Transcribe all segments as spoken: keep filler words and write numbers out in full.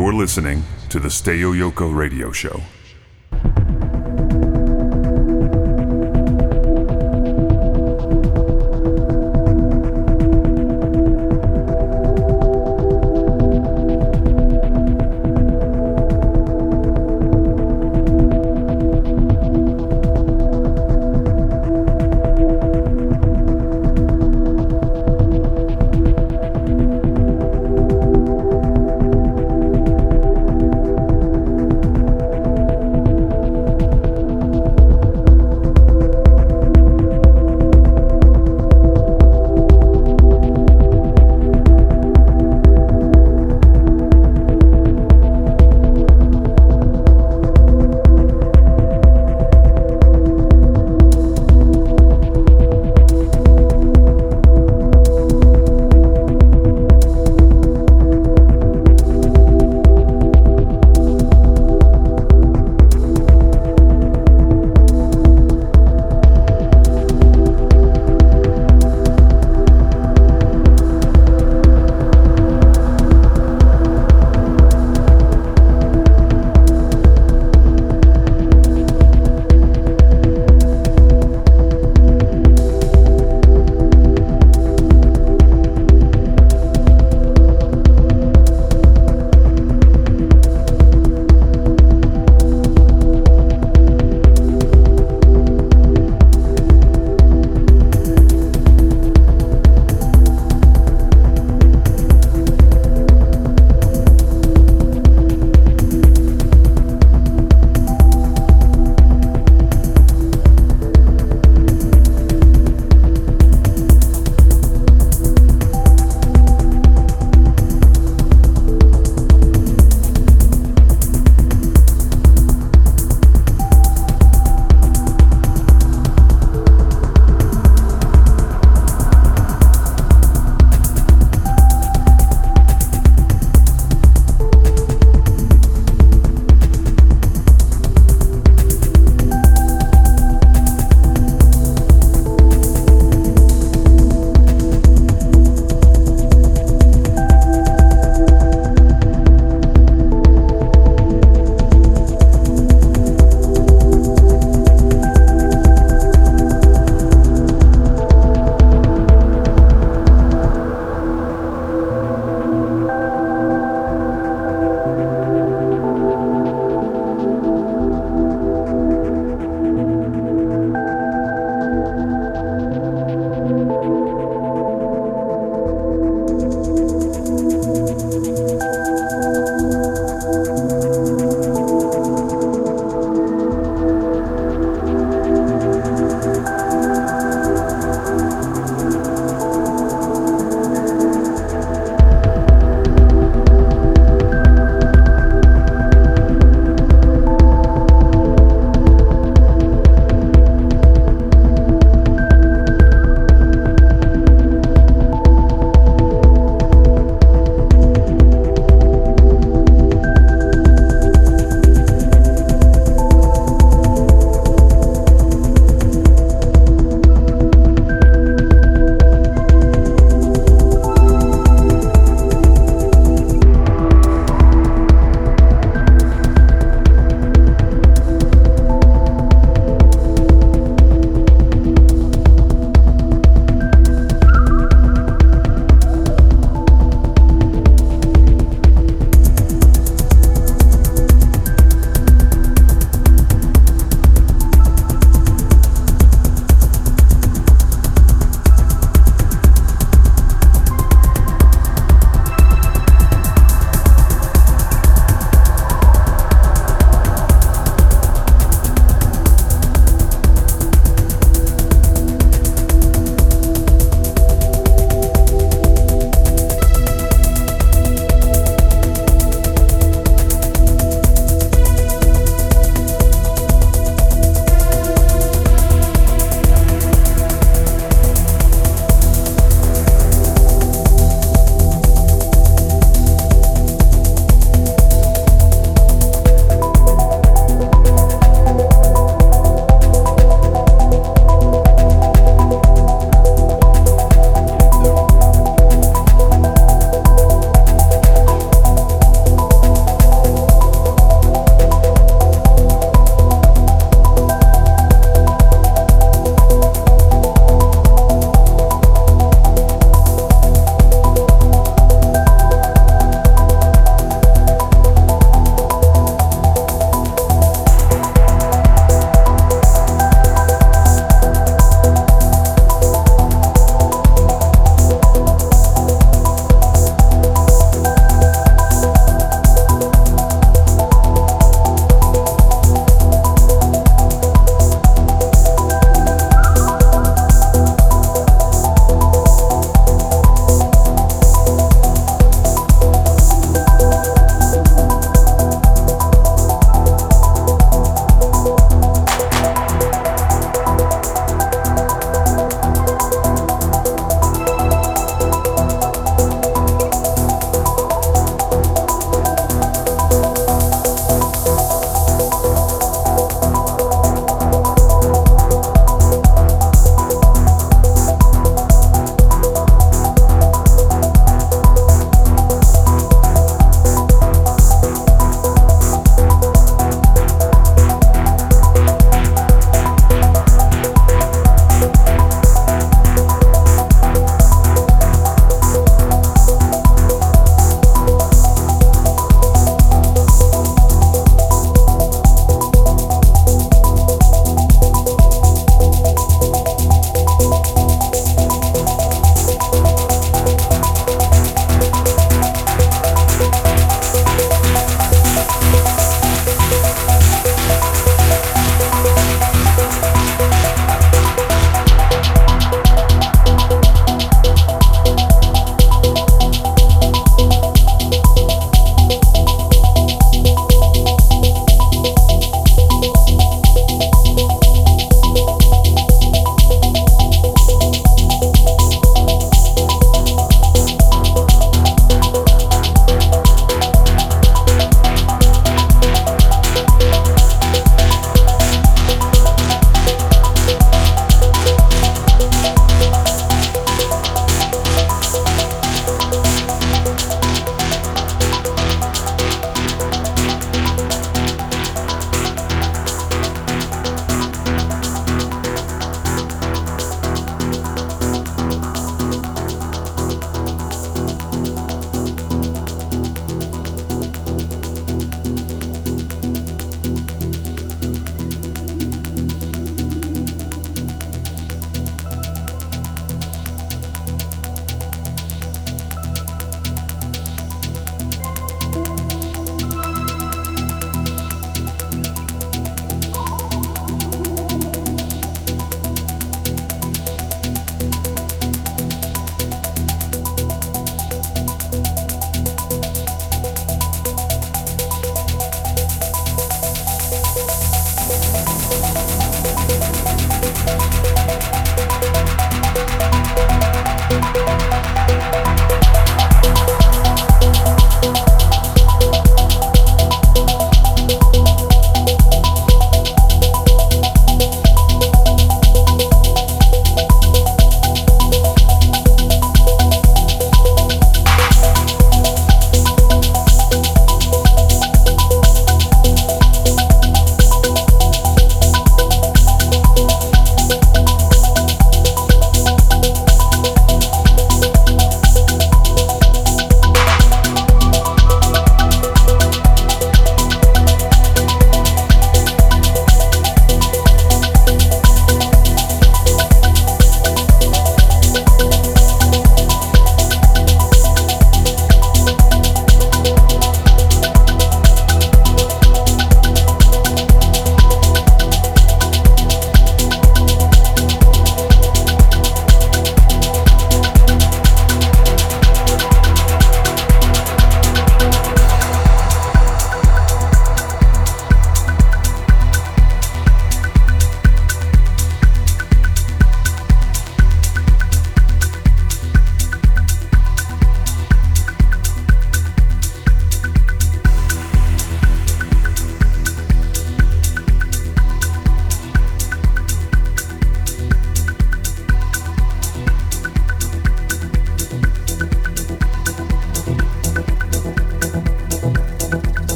You're listening to the Stayo Yoko Radio Show.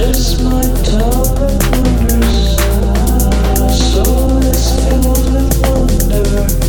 Wonders, so it's filled with wonder.